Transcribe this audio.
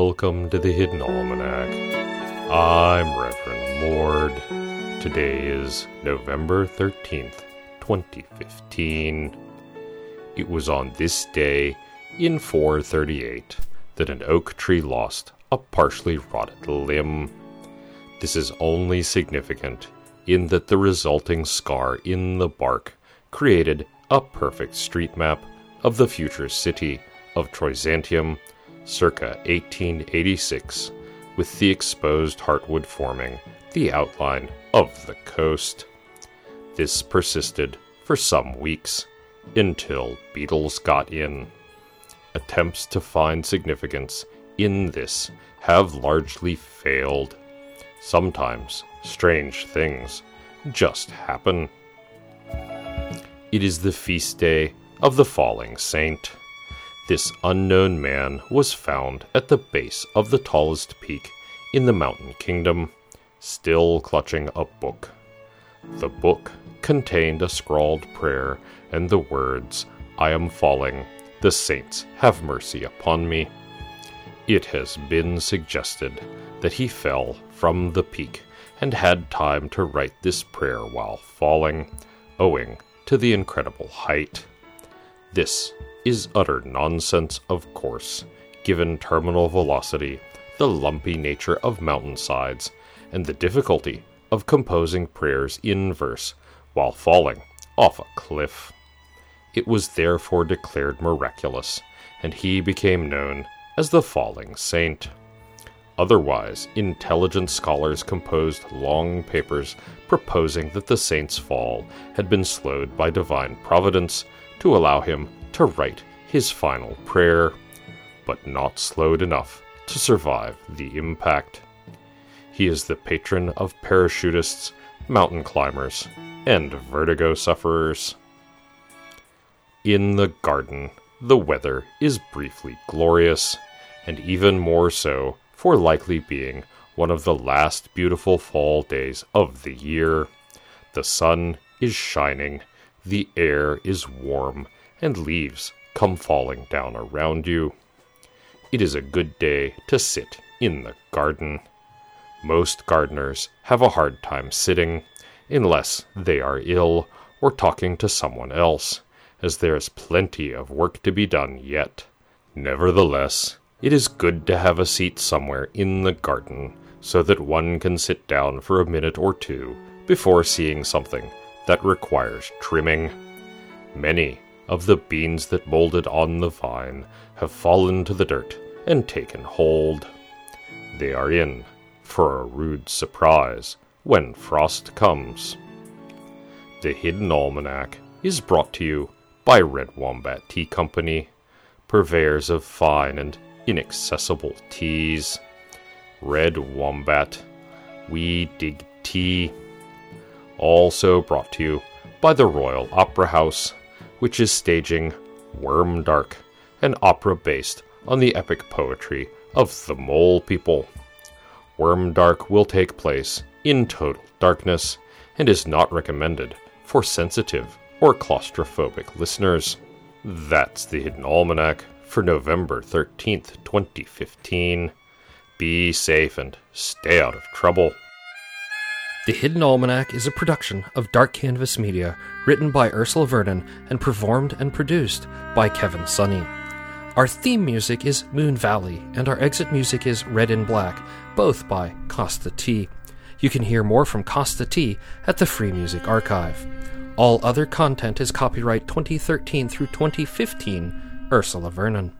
Welcome to the Hidden Almanac. I'm Reverend Mord. Today is November 13th, 2015. It was on this day, in 438, that an oak tree lost a partially rotted limb. This is only significant in that the resulting scar in the bark created a perfect street map of the future city of Troyzantium, circa 1886, with the exposed heartwood forming the outline of the coast. This persisted for some weeks, until beetles got in. Attempts to find significance in this have largely failed. Sometimes strange things just happen. It is the feast day of the falling saint. This unknown man was found at the base of the tallest peak in the mountain kingdom, still clutching a book. The book contained a scrawled prayer and the words, "I am falling, the saints have mercy upon me." It has been suggested that he fell from the peak and had time to write this prayer while falling, owing to the incredible height. This is utter nonsense, of course, given terminal velocity, the lumpy nature of mountainsides, and the difficulty of composing prayers in verse while falling off a cliff. It was therefore declared miraculous, and he became known as the Falling Saint. Otherwise, intelligent scholars composed long papers proposing that the saint's fall had been slowed by divine providence to allow him to write his final prayer, but not slowed enough to survive the impact. He is the patron of parachutists, mountain climbers, and vertigo sufferers. In the garden, the weather is briefly glorious, and even more so for likely being one of the last beautiful fall days of the year. The sun is shining, the air is warm, and leaves come falling down around you. It is a good day to sit in the garden. Most gardeners have a hard time sitting, unless they are ill or talking to someone else, as there is plenty of work to be done yet. Nevertheless, it is good to have a seat somewhere in the garden, so that one can sit down for a minute or two before seeing something that requires trimming. Many of the beans that molded on the vine have fallen to the dirt and taken hold. They are in for a rude surprise when frost comes. The Hidden Almanac is brought to you by Red Wombat Tea Company, purveyors of fine and inaccessible teas. Red Wombat, we dig tea. Also brought to you by the Royal Opera House, which is staging Wormdark, an opera based on the epic poetry of the Mole People. Wormdark will take place in total darkness and is not recommended for sensitive or claustrophobic listeners. That's the Hidden Almanac for November 13th, 2015. Be safe and stay out of trouble. The Hidden Almanac is a production of Dark Canvas Media, written by Ursula Vernon and performed and produced by Kevin Sonny. Our theme music is Moon Valley, and our exit music is Red and Black, both by Costa T. You can hear more from Costa T at the Free Music Archive. All other content is copyright 2013 through 2015, Ursula Vernon.